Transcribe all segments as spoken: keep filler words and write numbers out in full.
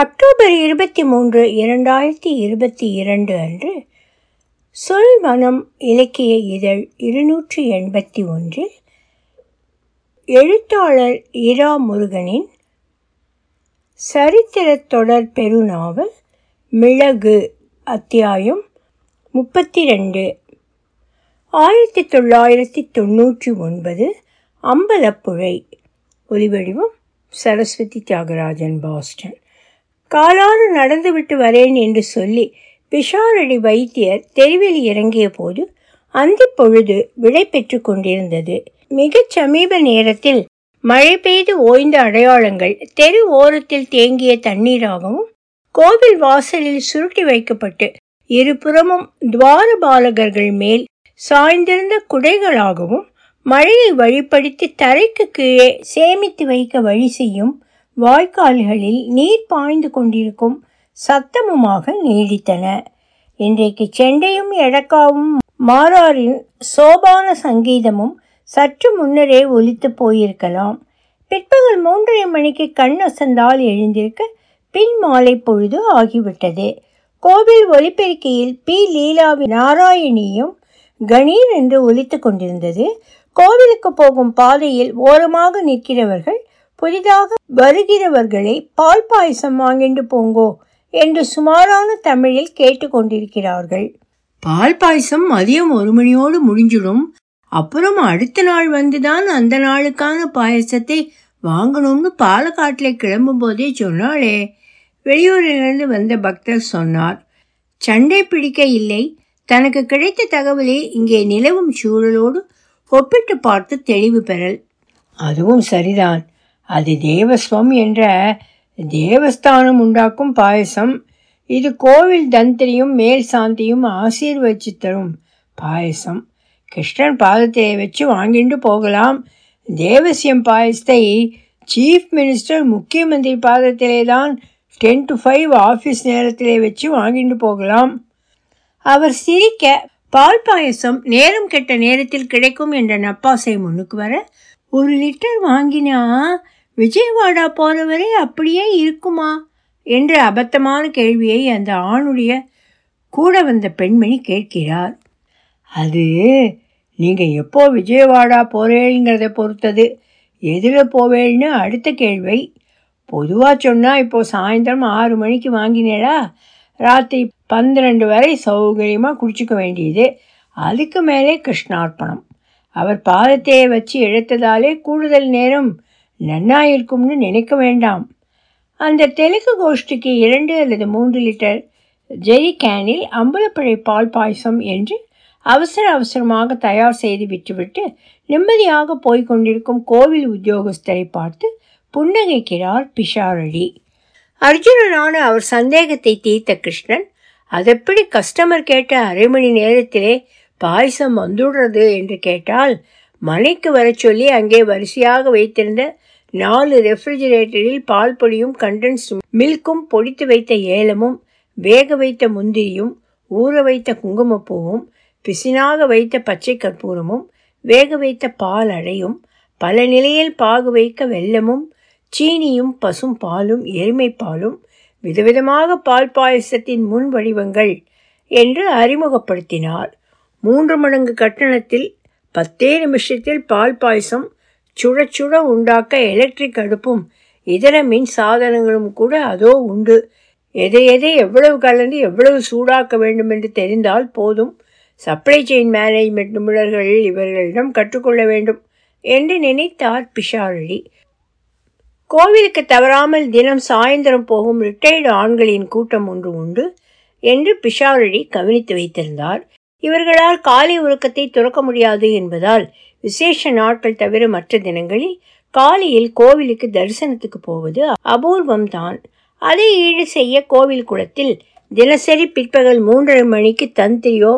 October இருபத்தி மூன்று இரண்டாயிரத்தி இருபத்தி இரண்டு அன்று சொல்மனம் இலக்கிய இதழ் இருநூற்றி எண்பத்தி ஒன்றில் எழுத்தாளர் இரா முருகனின் சரித்திரத் தொடர் பெருநாவல் மிளகு அத்தியாயம் முப்பத்தி ரெண்டு ஆயிரத்தி தொள்ளாயிரத்தி தொண்ணூற்றி ஒன்பது அம்பலப்புழை ஒலிவடிவம் சரஸ்வதி தியாகராஜன் பாஸ்டன். காலாறு நடந்துவிட்டு வரேன் என்று சொல்லி பிஷாரடி வைத்தியர் தெருவில் இறங்கிய போது அந்த பொழுது விடை பெற்று கொண்டிருந்தது. மிகச் சமீப நேரத்தில் மழை பெய்து ஓய்ந்த அடையாளங்கள் தெரு ஓரத்தில் தேங்கிய தண்ணீராகவும் கோவில் வாசலில் சுருட்டி வைக்கப்பட்டு இருபுறமும் துவார பாலகர்கள் மேல் சாய்ந்திருந்த குடைகளாகவும் மழையை வழிப்படுத்தி தரைக்கு கீழே சேமித்து வைக்க வழி செய்யும் வாய்க்கால்களில் நீர் பாய்ந்து கொண்டிருக்கும் சத்தமுமாக நீடித்தன. இன்றைக்கு செண்டையும் எடக்காவும் மாறாரின் சோபான சங்கீதமும் சற்று முன்னரே ஒலித்து போயிருக்கலாம். பிற்பகல் மூன்றரை மணிக்கு கண்ணசந்தால் எழுந்திருக்க பின் மாலை பொழுது ஆகிவிட்டது. கோவில் ஒலிபெருக்கியில் பி லீலாவி நாராயணியும் கணீர் என்று ஒலித்து கொண்டிருந்தது. கோவிலுக்கு போகும் பாதையில் ஓரமாக நிற்கிறவர்கள் புதிதாக வருகிறவர்களை பால் பாயசம் வாங்கிட்டு போங்கோ என்று சுமாரான தமிழில் கேட்டு கொண்டிருக்கிறார்கள். பால் பாயசம் மதியம் ஒரு மணியோடு முடிஞ்சிடும், அப்புறம் அடுத்த நாள் வந்துதான் அந்த நாளுக்கான பாயசத்தை வாங்கணும்னு பாலக்காட்டில் கிளம்பும் போதே சொன்னாளே, வெளியூரிலிருந்து வந்த பக்தர் சொன்னார். சண்டை பிடிக்க இல்லை, தனக்கு கிடைத்த தகவலை இங்கே நிலவும் சூழலோடு ஒப்பிட்டு பார்த்து தெளிவு பெறல். அதுவும் சரிதான், அது தேவஸ்வம் என்ற தேவஸ்தானம் உண்டாக்கும் பாயசம், இது கோவில் தந்திரியும் மேல் சாந்தியும் ஆசீர்வதிச்சு தரும் பாயசம். கிருஷ்ணன் பாதத்தை வச்சு வாங்கிட்டு போகலாம். தேவசியம் பாயசத்தை சீஃப் மினிஸ்டர் முக்கிய மந்திரி பாதத்திலே தான் டென் டு ஃபைவ் ஆஃபீஸ் நேரத்திலே வச்சு வாங்கிட்டு போகலாம். அவர் சிரிக்க பால் பாயசம் நேரம் கெட்ட நேரத்தில் கிடைக்கும் என்ற நப்பாசை முன்னுக்கு வர, ஒரு லிட்டர் வாங்கினா விஜயவாடா போகிறவரை அப்படியே இருக்குமா என்ற அபத்தமான கேள்வியை அந்த ஆணுடைய கூட வந்த பெண்மணி கேட்கிறார். அது நீங்கள் எப்போ விஜயவாடா போகிறேங்கிறத பொறுத்தது, எதில் போவேன்னு அடுத்த கேள்வி. பொதுவாக சொன்னால் இப்போது சாயந்தரம் ஆறு மணிக்கு வாங்கினேடா ராத்திரி பன்னிரண்டு வரை சௌகரியமாக குடிச்சிக்க வேண்டியது, அதுக்கு மேலே கிருஷ்ணார்ப்பணம். அவர் பாதத்தை வச்சு எடுத்ததாலே கூடுதல் நேரம் நன்னாயிருக்கும்னு நினைக்க வேண்டாம். அந்த தெலுங்கு கோஷ்டிக்கு இரண்டு அல்லது மூன்று லிட்டர் ஜெரி கேனில் அம்பலப்பழை பால் பாயசம் என்று அவசர அவசரமாக தயார் செய்து விட்டுவிட்டு நிம்மதியாக போய்கொண்டிருக்கும் கோவில் உத்தியோகஸ்தரை பார்த்து புன்னகைக்கிறார் பிஷாரடி. அர்ஜுனனான அவர் சந்தேகத்தை தீர்த்த கிருஷ்ணன், அதெப்படி கஸ்டமர் கேட்ட அரை மணி நேரத்திலே பாயசம் வந்துடுறது என்று கேட்டால், மனைக்கு வர சொல்லி அங்கே வரிசையாக வைத்திருந்த நாலு ரெஃப்ரிஜிரேட்டரில் பால் பொடியும் கண்டென்ஸ் மில்க்கும் பொடித்து வைத்த ஏலமும் வேக வைத்த முந்திரியும் ஊற வைத்த குங்குமப்பூவும் பிசினாக வைத்த பச்சை கற்பூரமும் வேக வைத்த பால் அடையும் பல நிலையில் பாகு வைக்க வெல்லமும் சீனியும் பசும் பாலும் எருமை பாலும் விதவிதமாக பால் பாயசத்தின் முன் வடிவங்கள் என்று அறிமுகப்படுத்தினார். மூன்று மடங்கு கட்டணத்தில் பத்தே நிமிஷத்தில் பால் பாயசம் சுட சுட உண்டாக்க எலக்ட்ரிக் அடுப்பும் இதர மின் சாதனங்களும் கூட அதோ உண்டு. எதை எதை எவ்வளவு கலந்து எவ்வளவு சூடாக்க வேண்டும் என்று தெரிந்தால் போதும், சப்ளை செயின் மேனேஜ்மெண்ட் நிபுணர்கள் இவர்களிடம் கற்றுக்கொள்ள வேண்டும் என்று நினைத்தார் பிஷாரடி. கோவிலுக்கு தவறாமல் தினம் சாயந்தரம் போகும் ரிட்டையர்டு ஆண்களின் கூட்டம் ஒன்று உண்டு என்று பிஷாரடி கவனித்து வைத்திருந்தார். இவர்களால் காலை உறக்கத்தை துறக்க முடியாது என்பதால் விசேஷ நாட்கள் தவிர மற்ற தினங்களில் காலையில் கோவிலுக்கு தரிசனத்துக்கு போவது அபூர்வம்தான். அதை ஈடு செய்ய கோவில் குளத்தில் தினசரி பிற்பகல் மூன்றரை மணிக்கு தந்திரியோ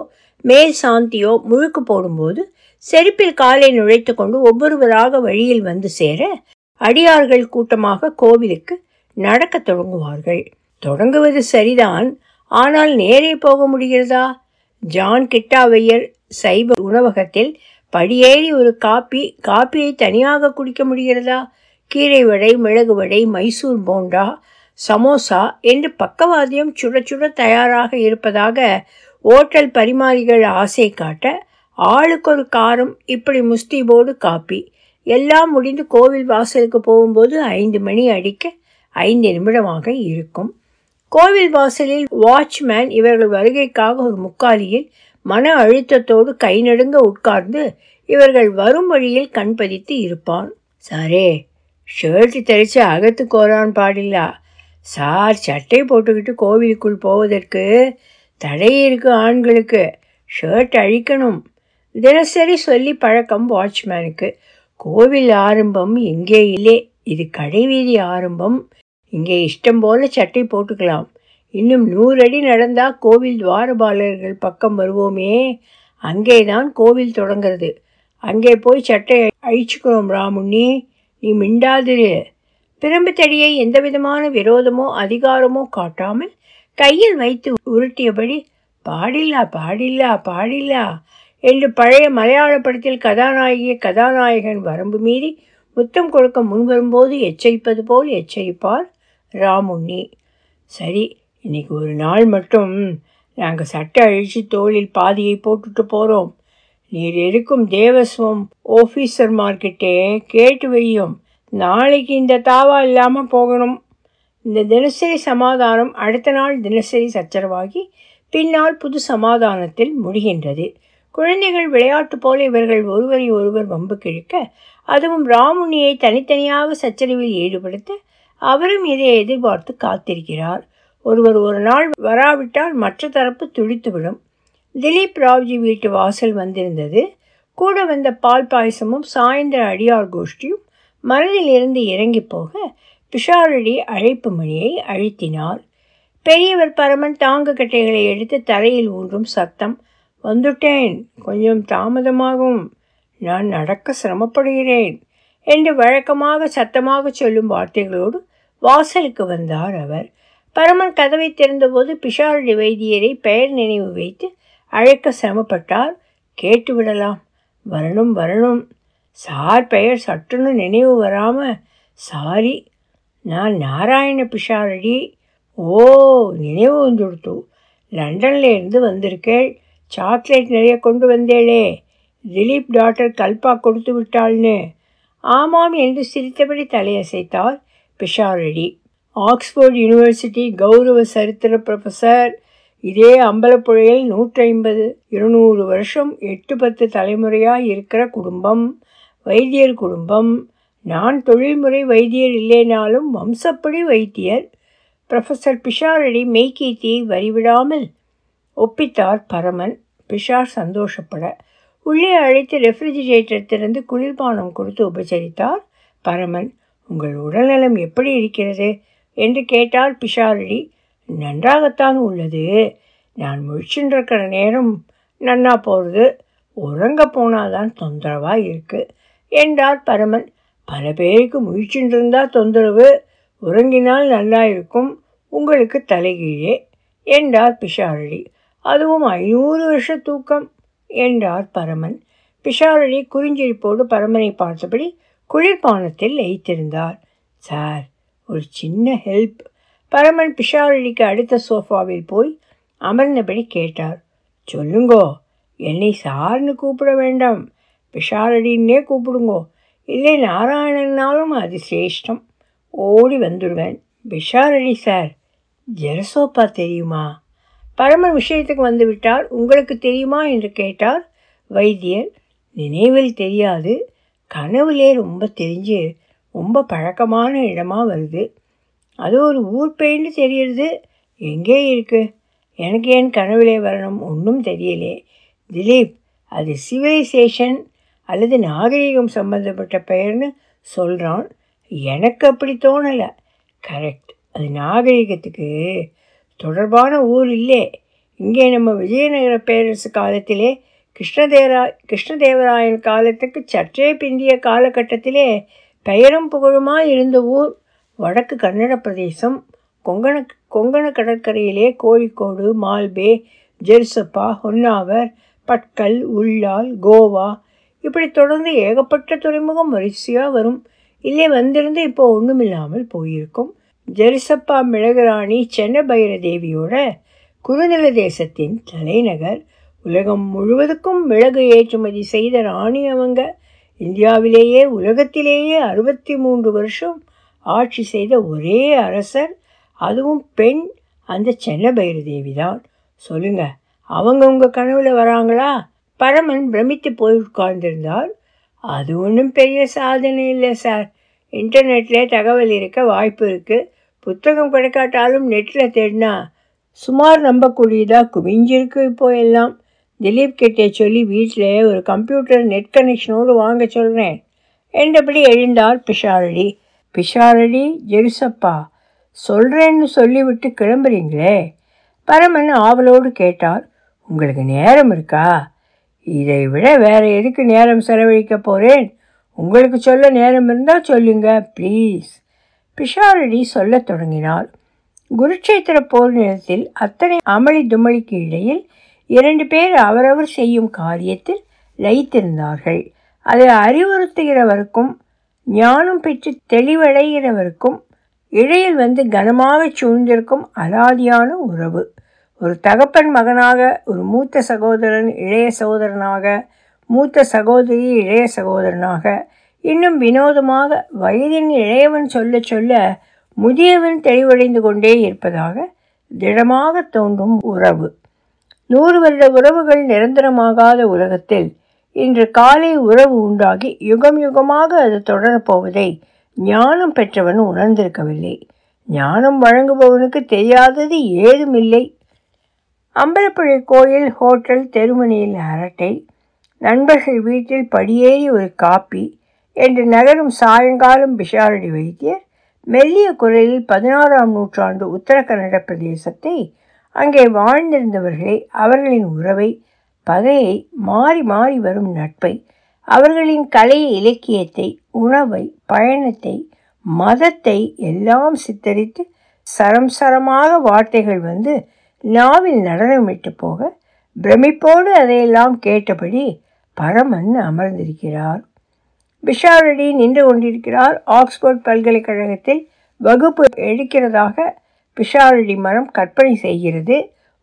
மேல் சாந்தியோ முழுக்கு போடும்போது செருப்பில் காலை நுழைத்து கொண்டு ஒவ்வொருவராக வழியில் வந்து சேர அடியார்கள் கூட்டமாக கோவிலுக்கு நடக்க தொடங்குவார்கள். தொடங்குவது சரிதான், ஆனால் நேரே போக முடிகிறதா? ஜான் கிட்டாவையர் சைவ உணவகத்தில் படியேறி ஒரு காப்பி, காப்பியை தனியாக குடிக்க முடிகிறதா? கீரை வடை, மிளகு வடை, மைசூர் போண்டா, சமோசா என்று பக்கவாதியம் சுட சுட தயாராக இருப்பதாக ஓட்டல் பரிமாறிகள் ஆசை காட்ட ஆளுக்கொரு காரம், இப்படி முஸ்தீபோடு காப்பி. எல்லாம் முடிந்து கோவில் வாசலுக்கு போகும்போது ஐந்து மணி அடிக்க ஐந்து நிமிடமாக இருக்கும். கோவில் வாசலில் வாட்ச்மேன் இவர்கள் வருகைக்காக ஒரு முக்காலியில் மன அழுத்தத்தோடு கை நடுங்க உட்கார்ந்து இவர்கள் வரும் வழியில் கண்பதித்து இருப்பான். சாரே, ஷர்ட் தரித்து அகத்து கோரான் பாடில்லா சார், சட்டை போட்டுக்கிட்டு கோவிலுக்குள் போவதற்கு தடை இருக்கு ஆண்களுக்கு, ஷர்ட் அழிக்கணும் தினசரி சொல்லி பழக்கம் வாட்ச்மேனுக்கு. கோவில் ஆரம்பம் எங்கே இல்லை, இது கடைவீதி ஆரம்பம், இங்கே இஷ்டம் போல சட்டை போட்டுக்கலாம். இன்னும் நூறடி நடந்தால் கோவில் துவாரபாலர்கள் பக்கம் வருவோமே, அங்கே தான் கோவில் தொடங்கிறது, அங்கே போய் சட்டை அழிச்சுக்கிறோம் ராமுண்ணி, நீ மிண்டாதிரு. பிரம்புத்தடியை எந்த விதமான விரோதமோ அதிகாரமோ காட்டாமல் கையில் வைத்து உருட்டியபடி பாடில்லா பாடில்லா பாடில்லா என்று பழைய மலையாள படத்தில் கதாநாயகிய கதாநாயகன் வரம்பு மீறி முத்தம் கொடுக்க முன்வரும்போது எச்சரிப்பது போல் எச்சரிப்பார் ராமுண்ணி. சரி, இன்னைக்கு ஒரு நாள் மட்டும் நாங்கள் சட்டை அழித்து தோளில் பாதியை போட்டுட்டு போகிறோம். நீர் இருக்கும் தேவஸ்வம் ஆஃபீஸர்மார்கிட்டே கேட்டு வையும், நாளைக்கு இந்த தாவா இல்லாமல் போகணும். இந்த தினசரி சமாதானம் அடுத்த நாள் தினசரி சச்சரவாகி பின்னால் புது சமாதானத்தில் முடிகின்றது. குழந்தைகள் விளையாட்டு போல இவர்கள் ஒருவரை ஒருவர் வம்பு கிழக்க, அதுவும் ராமுண்ணியை தனித்தனியாக சச்சரவில் ஈடுபடுத்த அவரும் இதை எதிர்பார்த்து காத்திருக்கிறார். ஒருவர் ஒரு நாள் வராவிட்டால் மற்ற தரப்பு துடித்துவிடும். திலீப் ராவ்ஜி வீட்டு வாசல் வந்திருந்தது. கூட வந்த பால் பாயசமும் சாயந்தர அடியார் கோஷ்டியும் மனதிலிருந்து இறங்கி போக பிஷாரடி அழைப்பு மணியை அழுத்தினார். பெரியவர் பரமன் தாங்கு கட்டைகளை எடுத்து தரையில் ஊன்றும் சத்தம், வந்துட்டேன், கொஞ்சம் தாமதமாகும், நான் நடக்க சிரமப்படுகிறேன் என்று வழக்கமாக சத்தமாக சொல்லும் வார்த்தைகளோடு வாசலுக்கு வந்தார் அவர். பரமன் கதவை திறந்தபோது பிஷாரடி வைத்தியரை பெயர் நினைவு வைத்து அழைக்க சிரமப்பட்டார். கேட்டுவிடலாம், வரணும் வரணும் சார், பெயர் சட்டுன்னு நினைவு வராமல், சாரி, நான் நாராயண பிஷாரடி. ஓ, நினைவு வந்துடுத்து, லண்டன்லேருந்து வந்திருக்கேள், சாக்லேட் நிறைய கொண்டு வந்தேளே, திலீப் டாக்டர் கல்பா கொடுத்து விட்டாள்னு. ஆமாம் என்று சிரித்தபடி தலையசைத்தார் பிஷாரடி. ஆக்ஸ்போர்ட் யூனிவர்சிட்டி கௌரவ சரித்திர ப்ரொஃபஸர், இதே அம்பலப்புழையில் நூற்றி ஐம்பது இருநூறு வருஷம் எட்டு பத்து தலைமுறையாக இருக்கிற குடும்பம், வைத்தியர் குடும்பம். நான் தொழில்முறை வைத்தியர் இல்லைனாலும் வம்சப்படி வைத்தியர். ப்ரொஃபஸர் பிஷாரடி மெய்கீர்த்தியை வரிவிடாமல் ஒப்பித்தார் பரமன். பிஷார் சந்தோஷப்பட உள்ளே அழைத்து ரெஃப்ரிஜிரேட்டர் திறந்து குளிர்பானம் கொடுத்து உபசரித்தார் பரமன். உங்கள் உடல்நலம் எப்படி இருக்கிறது என்று கேட்டார் பிஷாரடி. நன்றாகத்தான் உள்ளது, நான் முழிச்சுன்றிருக்கிற நேரம் நன்னா போகிறது, உறங்க போனால்தான் தொந்தரவாக இருக்குது என்றார் பரமன். பல பேருக்கு முழிச்சுன்றிருந்தால் தொந்தரவு, உறங்கினால் நல்லா இருக்கும், உங்களுக்கு தலைகீழே என்றார் பிஷாரடி. அதுவும் ஐநூறு வருஷ தூக்கம் என்றார் பரமன். பிஷாரடி குறிஞ்சிரிப்போடு பரமனை பார்த்தபடி குளிர்பானத்தில் லயித்திருந்தார். சார், ஒரு சின்ன ஹெல்ப். பரமன் பிஷாரடிக்கு அடுத்த சோஃபாவில் போய் அமர்ந்தபடி கேட்டார். சொல்லுங்கோ, என்னை சார்னு கூப்பிட வேண்டாம், பிஷாரடின்னே கூப்பிடுங்கோ, இல்லை நாராயணனாலும் அது சிரேஷ்டம், ஓடி வந்துடுவேன். பிஷாரடி சார், ஜெருசப்பா தெரியுமா? பரமன் விஷயத்துக்கு வந்துவிட்டார். உங்களுக்கு தெரியுமா என்று கேட்டார் வைத்தியர். நினைவில் தெரியாது, கனவுலே ரொம்ப தெரிஞ்சு ரொம்ப பழக்கமான இடமாக வருது, அது ஒரு ஊர் பெயின்னு தெரியுது, எங்கே இருக்குது, எனக்கு ஏன் கனவுலே வரணும், ஒன்றும் தெரியலே. திலீப், அது சிவிலைசேஷன் அல்லது நாகரீகம் சம்பந்தப்பட்ட பெயர்னு சொல்கிறான், எனக்கு அப்படி தோணலை. கரெக்ட், அது நாகரீகத்துக்கு தொடர்பான ஊர் இல்லை. இங்கே நம்ம விஜயநகர பேரரசு காலத்திலே கிருஷ்ணதேரா கிருஷ்ணதேவராயன் காலத்துக்கு சற்றே பிந்திய காலகட்டத்திலே பெயரும் புகழுமாக இருந்த ஊர். வடக்கு கன்னட பிரதேசம், கொங்கண கொங்கண கடற்கரையிலே கோழிக்கோடு, மால்பே, ஜெருசப்பா, ஹொன்னாவர், பட்கல், உள்ளால், கோவா, இப்படி தொடர்ந்து ஏகப்பட்ட துறைமுகம் வரிசையாக வரும். இல்லை வந்திருந்து இப்போ ஒன்றும் இல்லாமல் போயிருக்கும். ஜெருசப்பா மிளகு ராணி சென்னபைர தேவியோட குறுநில தேசத்தின் தலைநகர், உலகம் முழுவதுக்கும் மிளகு ஏற்றுமதி செய்த ராணி அவங்க இந்தியாவிலேயே உலகத்திலேயே அறுபத்தி மூன்று வருஷம் ஆட்சி செய்த ஒரே அரசர், அதுவும் பெண், அந்த சென்னபைர தேவி தான். சொல்லுங்க, அவங்க உங்கள் கனவில் வராங்களா? பரமன் பிரமித்து போய் உட்கார்ந்திருந்தால், அது ஒன்றும் பெரிய சாதனை இல்லை சார். இன்டர்நெட்டில் தகவல் இருக்க வாய்ப்பு இருக்குது. புத்தகம் கிடைக்காட்டாலும் நெட்டில் தேடினா சுமார் நம்பக்கூடியதாக குவிஞ்சிருக்கு இப்போது எல்லாம். திலீப் கிட்டே சொல்லி வீட்டில் ஒரு கம்ப்யூட்டர் நெட் கனெக்ஷனோடு வாங்க சொல்கிறேன் என்றபடி எழுந்தார் பிஷாரடி. பிஷாரடி, ஜெருசப்பா சொல்கிறேன்னு சொல்லிவிட்டு கிளம்புறீங்களே? பரமன் ஆவலோடு கேட்டார். உங்களுக்கு நேரம் இருக்கா? இதை விட வேறு எதுக்கு நேரம் செலவழிக்க போகிறேன்? உங்களுக்கு சொல்ல நேரம் இருந்தால் சொல்லுங்க ப்ளீஸ். பிஷாரடி சொல்ல தொடங்கினாள். குருட்சேத்திர போர் நேரத்தில் அத்தனை அமளி துமளிக்கு இடையில் இரண்டு பேர் அவரவர் செய்யும் காரியத்தில் லயித்திருந்தார்கள். அதை அறிவுறுத்துகிறவருக்கும் ஞானம் பெற்று தெளிவடைகிறவருக்கும் இடையில் வந்து கனமாக சூழ்ந்திருக்கும் அலாதியான உறவு. ஒரு தகப்பன் மகனாக, ஒரு மூத்த சகோதரன் இளைய சகோதரனாக, மூத்த சகோதரி இளைய சகோதரனாக, இன்னும் வினோதமாக வயதின் இளையவன் சொல்ல சொல்ல முதியவன் தெளிவடைந்து கொண்டே இருப்பதாக திடமாக தோன்றும் உறவு. நூறு வருட உறவுகள் நிரந்தரமாகாத உலகத்தில் இன்று காலை உறவு உண்டாகி யுகம் யுகமாக அது தொடரப்போவதை ஞானம் பெற்றவன் உணர்ந்திருக்கவில்லை. ஞானம் வழங்குபவனுக்கு தெரியாதது ஏதுமில்லை. அம்பலப்புழை கோயில் ஹோட்டல் தெருமணியில் அரட்டை, நண்பர்கள் வீட்டில் படியேறி ஒரு காப்பி என்று நகரும் சாயங்காலம் பிஷாரடி வைத்தியர் மெல்லிய குரலில் பதினாறாம் நூற்றாண்டு உத்தர கன்னட பிரதேசத்தை, அங்கே வாழ்ந்திருந்தவர்களை, அவர்களின் உறவை, பகையை, மாறி மாறி வரும் நட்பை, அவர்களின் கலை இலக்கியத்தை, உணவை, பயணத்தை, மதத்தை எல்லாம் சித்தரித்து சரம் சரமாக வார்த்தைகள் வந்து நாவில் நடனமிட்டு போக பிரமிப்போடு அதையெல்லாம் கேட்டபடி பரமன் அமர்ந்திருக்கிறார். பிஷாரடி நின்று கொண்டிருக்கிறார். ஆக்ஸ்போர்ட் பல்கலைக்கழகத்தில் வகுப்பு எடுக்கிறதாக பிஷாரடி மனம் கற்பனை செய்கிறது.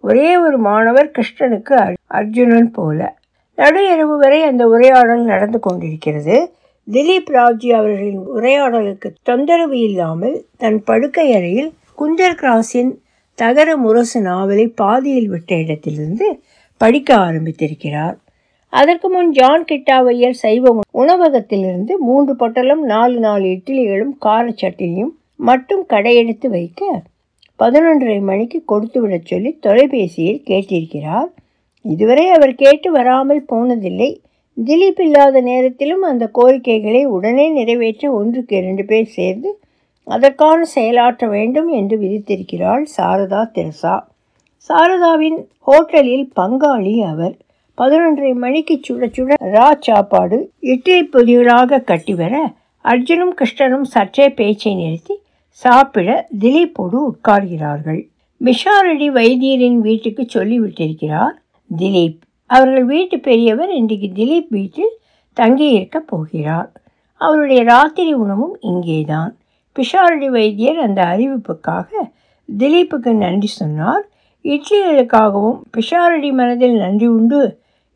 ஒரே ஒரு மாணவர் கிருஷ்ணனுக்கு அர்ஜுனன் போல. நடு இரவு வரை அந்த உரையாடல் நடந்து கொண்டிருக்கிறது. திலீப் ராவ்ஜி அவர்களின் உரையாடலுக்கு தொந்தரவு இல்லாமல் தன் படுக்கை அறையில் குந்தர் கிராஸின் தகர முரசு நாவலை பாதியில் விட்ட இடத்திலிருந்து படிக்க ஆரம்பித்திருக்கிறார். அதற்கு முன் ஜான் கிட்டாவையர் சைவ உணவகத்திலிருந்து மூன்று பொட்டலும் நாலு நாலு இட்லிகளும் காரச்சட்டினியும் மட்டும் கடையெடுத்து வைக்க பதினொன்றரை மணிக்கு கொடுத்துவிடச் சொல்லி தொலைபேசியில் கேட்டிருக்கிறார். இதுவரை அவர் கேட்டு வராமல் போனதில்லை. திலீப் இல்லாத நேரத்திலும் அந்த கோரிக்கைகளை உடனே நிறைவேற்ற ஒன்றுக்கு இரண்டு பேர் சேர்ந்து அதற்கான செயலாற்ற வேண்டும் என்று விதித்திருக்கிறாள் சாரதா தெரசா. சாரதாவின் ஹோட்டலில் பங்காளி அவர். பதினொன்றரை மணிக்கு சுட சுட ரா சாப்பாடு இட்லி பொதிகளாக கட்டி வர அர்ஜுனும் கிருஷ்ணனும் சற்றே பேச்சை நிறுத்தி சாப்பிட திலீப்போடு உட்கார்கிறார்கள். பிஷாரடி வைத்தியரின் வீட்டுக்கு சொல்லிவிட்டிருக்கிறார் திலீப். அவர்கள் வீட்டு பெரியவர் இன்றைக்கு திலீப் வீட்டில் தங்கியிருக்க போகிறார். அவருடைய ராத்திரி உணவும் இங்கேதான். பிஷாரடி வைத்தியர் அந்த அறிவிப்புக்காக திலீப்புக்கு நன்றி சொன்னார். இட்லிகளுக்காகவும் பிஷாரடி மனதில் நன்றி உண்டு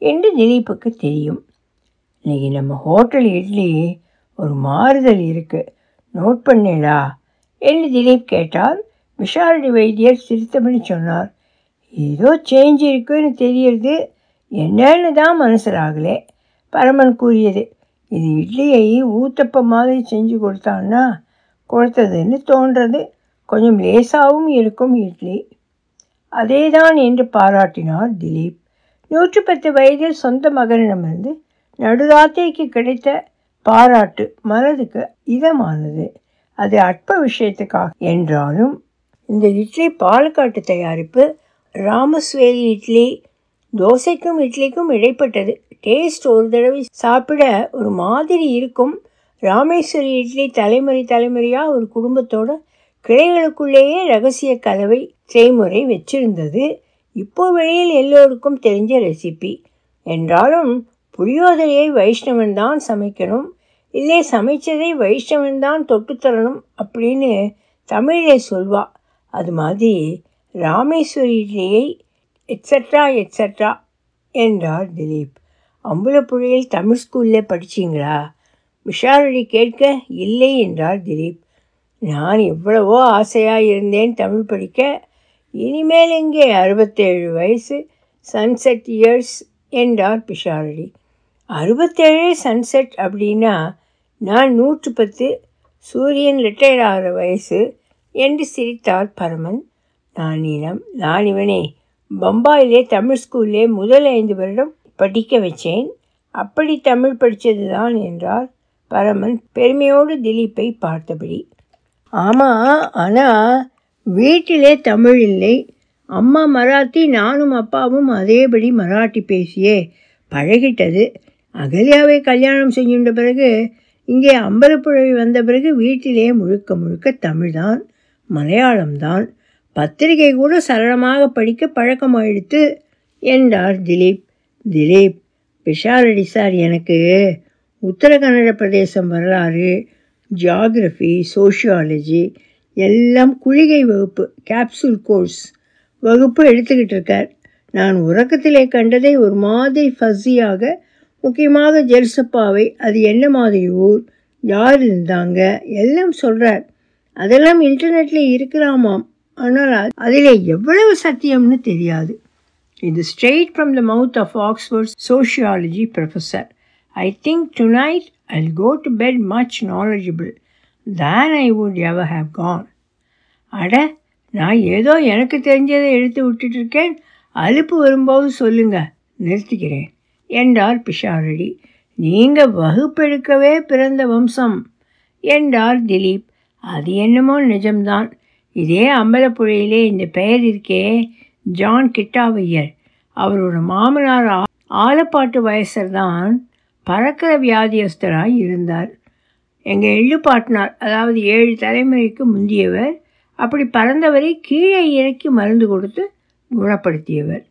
என்று திலீப்புக்கு தெரியும். இன்றைக்கி நம்ம ஹோட்டல் இட்லி ஒரு மாறுதல் இருக்குது, நோட் பண்ணலா என்று திலீப் கேட்டால் பிஷாரடி வைத்தியர் சிரித்தபடி சொன்னார். ஏதோ சேஞ்ச் இருக்குன்னு தெரியறது, என்னன்னு தான் மனசிலாகலே. பரமன் கூறியது, இது இட்லியை ஊத்தப்ப மாதிரி செஞ்சு கொடுத்தான்னா கொடுத்ததுன்னு தோன்றது, கொஞ்சம் லேசாகவும் இருக்கும் இட்லி, அதே தான் என்று பாராட்டினார் திலீப். நூற்றி பத்து வயதில் சொந்த மகனிடமிருந்து நடுராத்திரிக்கு கிடைத்த பாராட்டு மனதுக்கு இதமானது. அது அற்ப விஷயத்துக்காக என்றாலும் இந்த இட்லி பாலக்காட்டு தயாரிப்பு ராமேஸ்வரி இட்லி. தோசைக்கும் இட்லிக்கும் இடைப்பட்டது. டேஸ்ட் ஒரு தடவை சாப்பிட ஒரு மாதிரி இருக்கும். ராமேஸ்வரி இட்லி தலைமுறை தலைமுறையாக ஒரு குடும்பத்தோட கிளைகளுக்குள்ளேயே ரகசிய கலவை செய்முறை வச்சிருந்தது. இப்போ வெளியில் எல்லோருக்கும் தெரிஞ்ச ரெசிபி என்றாலும் புளியோதரையை வைஷ்ணவன் தான் சமைக்கணும், இல்லை சமைச்சதை வைஷ்ணவன் தான் தொட்டுத்தரணும் அப்படின்னு தமிழே சொல்வா. அது மாதிரி ராமேஸ்வரியை எட்ஸெட்ரா எட்ஸெட்ரா என்றார் திலீப். அம்பலப்புழையில் தமிழ் ஸ்கூல்லே படிச்சிங்களா? பிஷாரடி கேட்க இல்லை என்றார் திலீப். நான் எவ்வளவோ ஆசையாக இருந்தேன் தமிழ் படிக்க. இனிமேல் இங்கே அறுபத்தேழு வயசு சன்செட் இயர்ஸ் என்றார் பிஷாரடி. அறுபத்தேழு சன்செட் அப்படின்னா நான் நூற்று பத்து சூரியன் ரிட்டையர் ஆகிற வயசு என்று சிரித்தார் பரமன். நானிடம் நான் இவனே பம்பாயிலே தமிழ் ஸ்கூல்லே முதல் ஐந்து வருடம் படிக்க வச்சேன், அப்படி தமிழ் படித்தது தான் என்றார் பரமன் பெருமையோடு திலீப்பை பார்த்தபடி. ஆமாம், ஆனால் வீட்டிலே தமிழ் இல்லை. அம்மா மராத்தி, நானும் அப்பாவும் அதேபடி மராட்டி பேசியே பழகிட்டது. அகல்யாவை கல்யாணம் செஞ்சுட்ட பிறகு இங்கே அம்பலப்புழை வந்த பிறகு வீட்டிலே முழுக்க முழுக்க தமிழ்தான், மலையாளம்தான். பத்திரிகை கூட சரளமாக படிக்க பழக்கமாயிடுத்து என்றார் திலீப். திலீப், பிஷாரடி சார் எனக்கு உத்தரகன்னட பிரதேசம் வரலாறு, ஜியாகிரஃபி, சோஷியாலஜி எல்லாம் குளிகை வகுப்பு, கேப்சூல் கோர்ஸ் வகுப்பு எடுத்துக்கிட்டு இருக்கார். நான் உறக்கத்திலே கண்டதை ஒரு மாதிரி ஃபஸியாக, முக்கியமாக ஜெருசப்பாவை, அது என்ன மாதிரி ஊர், யார் இருந்தாங்க எல்லாம் சொல்கிறார். அதெல்லாம் இன்டர்நெட்டில் இருக்கிறாமாம், ஆனால் அதில் எவ்வளவு சத்தியம்னு தெரியாது. இது straight from the mouth of Oxford sociology professor. I think tonight I go to bed much knowledgeable than I would ever have gone. அட, நான் ஏதோ எனக்கு தெரிஞ்சதை எடுத்து விட்டுட்டுருக்கேன், அலுப்பு வரும்போது சொல்லுங்கள், நிறுத்திக்கிறேன் என்றார் பிஷாரடி. நீங்கள் வகுப்பெடுக்கவே பிறந்த வம்சம் என்றார் திலீப். அது என்னமோ நிஜம்தான். இதே அம்பலப்புழையிலே இந்த பெயர் இருக்கே, ஜான் கிட்டாவையர், அவரோட மாமனார் ஆலப்பாட்டு வயசர் தான் பறக்கிற வியாதியஸ்தராய் இருந்தார். எங்கள் எள்ளுப்பாட்டினார், அதாவது ஏழு தலைமுறைக்கு முந்தியவர். அப்படி பறந்தவரை கீழே இறக்கி மருந்து கொடுத்து குணப்படுத்தியவர்.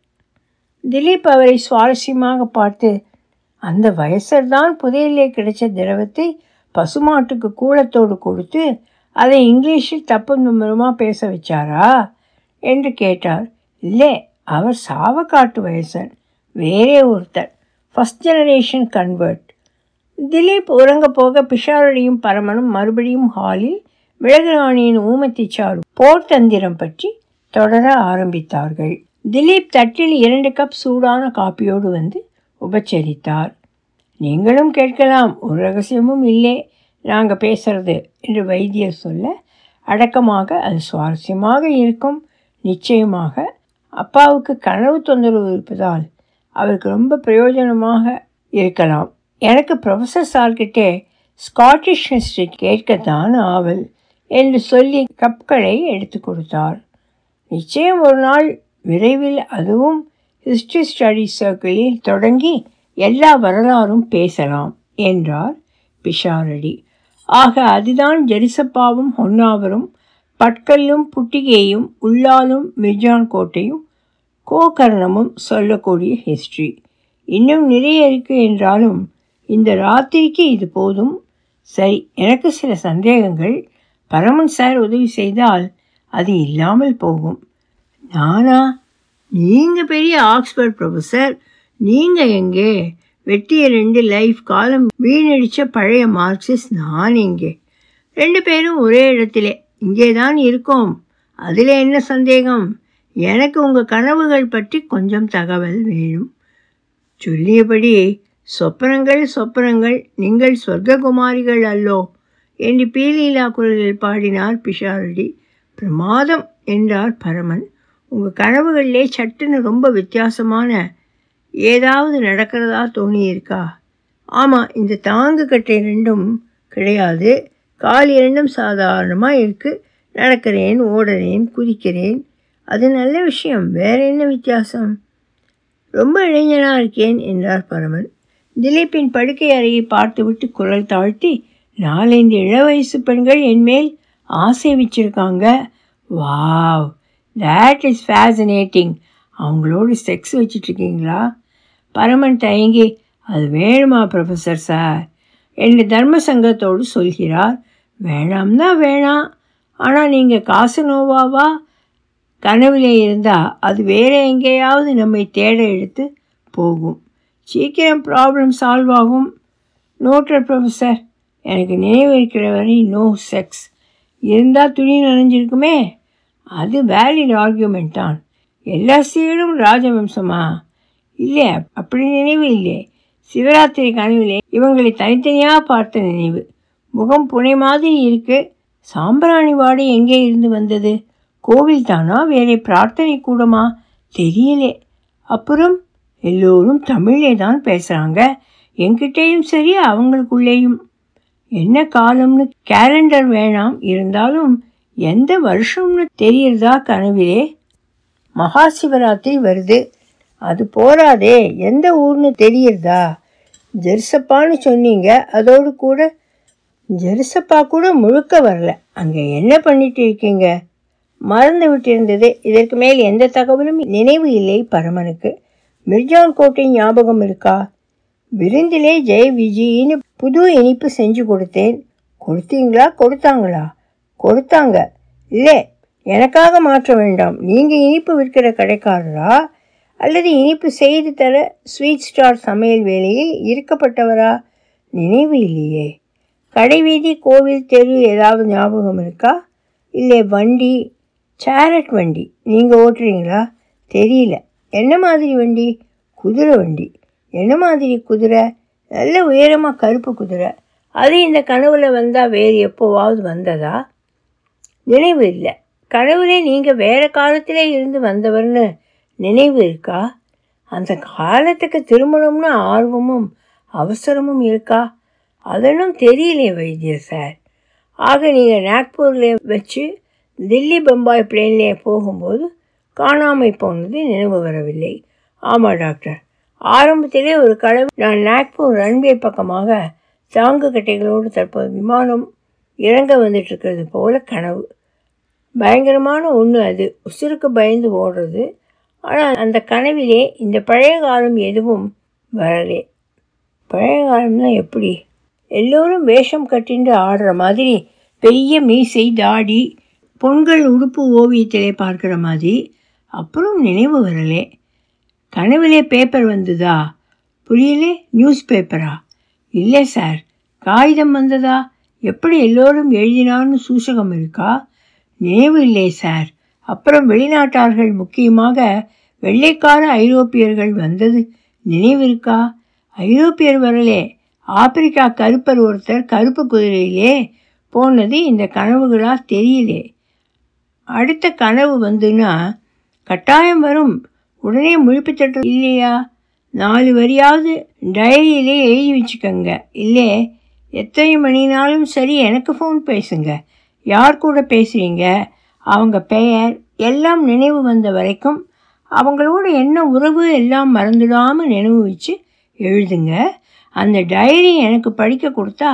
திலீப் அவரை சுவாரஸ்யமாக பார்த்து, அந்த வயசர்தான் புதையிலே கிடைச்ச திரவத்தை பசுமாட்டுக்கு கூளத்தோடு கொடுத்து அதை இங்கிலீஷில் தப்பு நம்பரமாக பேச வச்சாரா என்று கேட்டார். இல்லை, அவர் சாவக்காட்டு வயசன், வேறே ஒருத்தர், ஃபஸ்ட் ஜெனரேஷன் கன்வெர்ட். திலீப் உறங்க போக பிஷாரடியும் பரமனும் மறுபடியும் ஹாலில் மிளகு ராணியின் ஊமத்திச்சாறு போர்த்தந்திரம் பற்றி தொடர ஆரம்பித்தார்கள். திலீப் தட்டில் இரண்டு கப் சூடான காப்பியோடு வந்து உபச்சரித்தார். நீங்களும் கேட்கலாம், ஒரு ரகசியமும் இல்லை நாங்கள் பேசுறது என்று வைத்தியர் சொல்ல, அடக்கமாக, அது சுவாரஸ்யமாக இருக்கும் நிச்சயமாக. அப்பாவுக்கு கனவு தொந்தரவு இருப்பதால் அவருக்கு ரொம்ப பிரயோஜனமாக இருக்கலாம். எனக்கு ப்ரொஃபஸர் சார்கிட்டே ஸ்காட்டிஷ் ஹிஸ்டரி கேட்கத்தான் ஆவல் என்று சொல்லி கப்களை எடுத்து கொடுத்தார். நிச்சயம் ஒரு நாள் விரைவில், அதுவும் ஹிஸ்டரி ஸ்டடி சர்க்கிளில் தொடங்கி எல்லா வரலாறும் பேசலாம் என்றார் பிஷாரடி. ஆக அதுதான் ஜெருசப்பாவும் ஹொன்னாவரும் பட்கல்லும் புட்டிகேயும் உள்ளாலும் மிர்ஜான் கோட்டையும் கோகர்ணமும் சொல்லக்கூடிய ஹிஸ்ட்ரி. இன்னும் நிறைய இருக்குது என்றாலும் இந்த ராத்திரிக்கு இது போதும். சரி, எனக்கு சில சந்தேகங்கள். பரமன் சார் உதவி செய்தால் அது இல்லாமல் போகும். நானா? நீங்கள் பெரிய ஆக்ஸ்போர்ட் ப்ரொஃபஸர், நீங்கள் எங்கே? வெட்டிய ரெண்டு லைஃப் காலம் வீணடித்த பழைய மார்க்சிஸ்ட் நான் எங்கே? ரெண்டு பேரும் ஒரே இடத்திலே இங்கே தான் இருக்கோம், அதில் என்ன சந்தேகம்? எனக்கு உங்கள் கனவுகள் பற்றி கொஞ்சம் தகவல் வேணும். சொல்லியபடி சொப்பனங்கள் சொப்பனங்கள், நீங்கள் சொர்க்ககுமாரிகள் அல்லோ என்று பீலீலா குரலில் பாடினார் பிஷாரடி. பிரமாதம் என்றார் பரமன். உங்கள் கனவுகளிலே சட்டுன்னு ரொம்ப வித்தியாசமான ஏதாவது நடக்கிறதா தோணியிருக்கா? ஆமாம், இந்த தாங்கு கட்டை ரெண்டும் கிடையாது, கால் இரண்டும் சாதாரணமாக இருக்குது, நடக்கிறேன், ஓடுறேன், குதிக்கிறேன். அது நல்ல விஷயம், வேறு என்ன வித்தியாசம்? ரொம்ப இளைஞனாக இருக்கேன் என்றார் பரமன். திலீப்பின் படுக்கை அறையை பார்த்துவிட்டு குரல் தாழ்த்தி, நாலந்து இளவயசு பெண்கள் என்மேல் ஆசை வச்சுருக்காங்க. Wow, that is fascinating. அவங்களோடு செக்ஸ் வச்சிட்ருக்கீங்களா? பரமன் தயங்கி, அது வேணுமா ப்ரொஃபஸர் சார் என்று தர்ம சங்கத்தோடு சொல்கிறார். வேணாம்னா வேணாம், ஆனால் நீங்கள் காசுனோவாவா கனவிலே இருந்தால் அது வேறு எங்கேயாவது நம்மை தேட எடுத்து போகும். சீக்கிரம் ப்ராப்ளம் சால்வ் ஆகும். நோட்டர் ப்ரொஃபஸர், எனக்கு நினைவு இருக்கிற வரை நோ செக்ஸ். இருந்தால் துணி நனைஞ்சிருக்குமே, அது வேலிட் ஆர்கியூமெண்ட் தான். எல்லா சீடும் ராஜவம்சமா? இல்லை, அப்படி நினைவு இல்லை. சிவராத்திரி கனவிலே இவங்களை தனித்தனியாக பார்த்த நினைவு. முகம் புனை மாதிரி இருக்கு. சாம்பிராணி வாடை எங்கே இருந்து வந்தது? கோவில் தானா, வேறே பிரார்த்தனை கூடமா? தெரியலே. அப்புறம் எல்லோரும் தமிழே தான் பேசுகிறாங்க, என்கிட்டேயும் சரி அவங்களுக்குள்ளேயும். என்ன காலம்னு கேலண்டர் வேணாம், இருந்தாலும் எந்த வருஷம்னு தெரியறதா கனவிலே? மகா சிவராத்திரி வருது, அது போராதே, எந்த ஊர்னு தெரியறதா? ஜெருசப்பான்னு சொன்னீங்க, அதோடு கூட ஜெருசப்பா கூட முழுக்க வரல. அங்கே என்ன பண்ணிட்டு இருக்கீங்க? மறந்து விட்டிருந்தது. இதற்கு மேல் எந்த தகவலும் நினைவு இல்லை பரமனுக்கு. மிர்ஜான் கோட்டை ஞாபகம் இருக்கா? விருந்திலே ஜெய் விஜின்னு புது இனிப்பு செஞ்சு கொடுத்தேன். கொடுத்தீங்களா? கொடுத்தாங்களா? கொடுத்தாங்க. இல்லை, எனக்காக மாற்ற வேண்டாம். நீங்கள் இனிப்பு விற்கிற கடைக்காரரா அல்லது இனிப்பு செய்து தர ஸ்வீட் ஸ்டார் சமையல் வேலையில் இருக்கப்பட்டவரா? நினைவு இல்லையே. கடைவீதி கோவில் தெரு ஏதாவது ஞாபகம் இருக்கா? இல்லை. வண்டி, சேரட் வண்டி நீங்கள் ஓட்டுறீங்களா? தெரியல. என்ன மாதிரி வண்டி? குதிரை வண்டி. என்ன மாதிரி குதிரை? நல்ல உயரமாக கருப்பு குதிரை. அது இந்த கனவில் வந்தால் வேறு எப்போவாவது வந்ததா? நினைவு இல்லை. கனவுலே நீங்கள் வேறு காலத்திலே இருந்து வந்தவர்னு நினைவு இருக்கா? அந்த காலத்துக்கு திருமணம்னு ஆர்வமும் அவசரமும் இருக்கா? அதனும் தெரியலையே வைத்தியர் சார். ஆக நீங்கள் நாக்பூரில் வச்சு தில்லி பம்பாய் பிளேன்லே போகும்போது காணாமல் போனது நினைவு வரவில்லை. ஆமாம் டாக்டர், ஆரம்பத்திலே ஒரு கனவு. நான் நாக்பூர் ரன்வே பக்கமாக தாங்கு கட்டைகளோடு தற்போது விமானம் இறங்க வந்துட்டுருக்கிறது போல கனவு. பயங்கரமான ஒன்று அது, உசுருக்கு பயந்து ஓடுறது. ஆனால் அந்த கனவிலே இந்த பழைய காலம் எதுவும் வரலே. பழைய காலம்னா எப்படி? எல்லோரும் வேஷம் கட்டிண்டு ஆடுற மாதிரி, பெரிய மீசை தாடி, பொங்கல் உடுப்பு ஓவியத்திலே பார்க்குற மாதிரி. அப்புறம் நினைவு வரலே. கனவிலே பேப்பர் வந்ததா? புரியலே. நியூஸ் பேப்பரா? இல்லை சார். காகிதம் வந்ததா? எப்படி எல்லோரும் எழுதினான்னு சூசகம் இருக்கா? நினைவு இல்லை சார். அப்புறம் வெளிநாட்டார்கள், முக்கியமாக வெள்ளைக்கார ஐரோப்பியர்கள் வந்தது நினைவு இருக்கா? ஐரோப்பியர் வரலே. ஆப்பிரிக்கா கருப்பர் ஒருத்தர் கருப்பு குதிரையிலே போனது இந்த கனவுகளாக தெரியலே. அடுத்த கனவு வந்துன்னா கட்டாயம் வரும். உடனே முழிப்புத்தட்டு இல்லையா? நாலு வரியாவது டைரியிலே எழுதி வச்சுக்கோங்க. இல்லை, எத்தனை மணினாலும் சரி எனக்கு ஃபோன் பேசுங்க. யார் கூட பேசுகிறீங்க, அவங்க பெயர் எல்லாம் நினைவு வந்த வரைக்கும். அவங்களோட என்ன உறவு எல்லாம் மறந்துடாமல் நினைவு வச்சு எழுதுங்க. அந்த டைரி எனக்கு படிக்க கொடுத்தா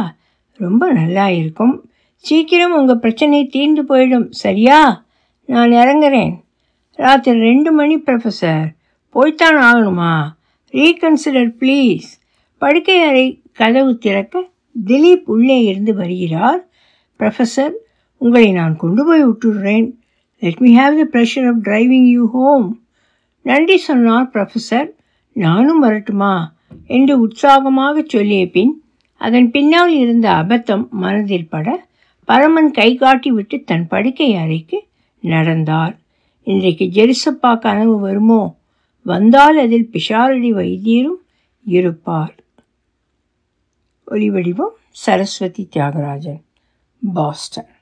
ரொம்ப நல்லா இருக்கும். சீக்கிரம் உங்கள் பிரச்சனை தீர்ந்து போயிடும். சரியா? நான் இறங்குறேன். ராத்திரி ரெண்டு மணி ப்ரொஃபஸர். போய்த்தான் ஆகணுமா? Reconsider please. படுக்கை அறை கதவு திறக்க திலீப் உள்ளே இருந்து வருகிறார். ப்ரொஃபஸர், உங்களை நான் கொண்டு போய் விட்டுடுறேன். Let me have the pressure of driving you home. நன்றி சொன்னார் ப்ரொஃபஸர். நானும் வரட்டுமா என்று உற்சாகமாக சொல்லிய பின் அதன் பின்னால் இருந்த அபத்தம் மனதில் பட பரமன் கை காட்டி விட்டு தன் படுக்கை அறைக்கு நடந்தார். இன்றைக்கு ஜெருசப்பா கனவு வருமோ? வந்தால் அதில் பிஷாரடி வைத்தியரும் இருப்பார். ஒலி வடிவம் சரஸ்வதி தியாகராஜன், பாஸ்டன்.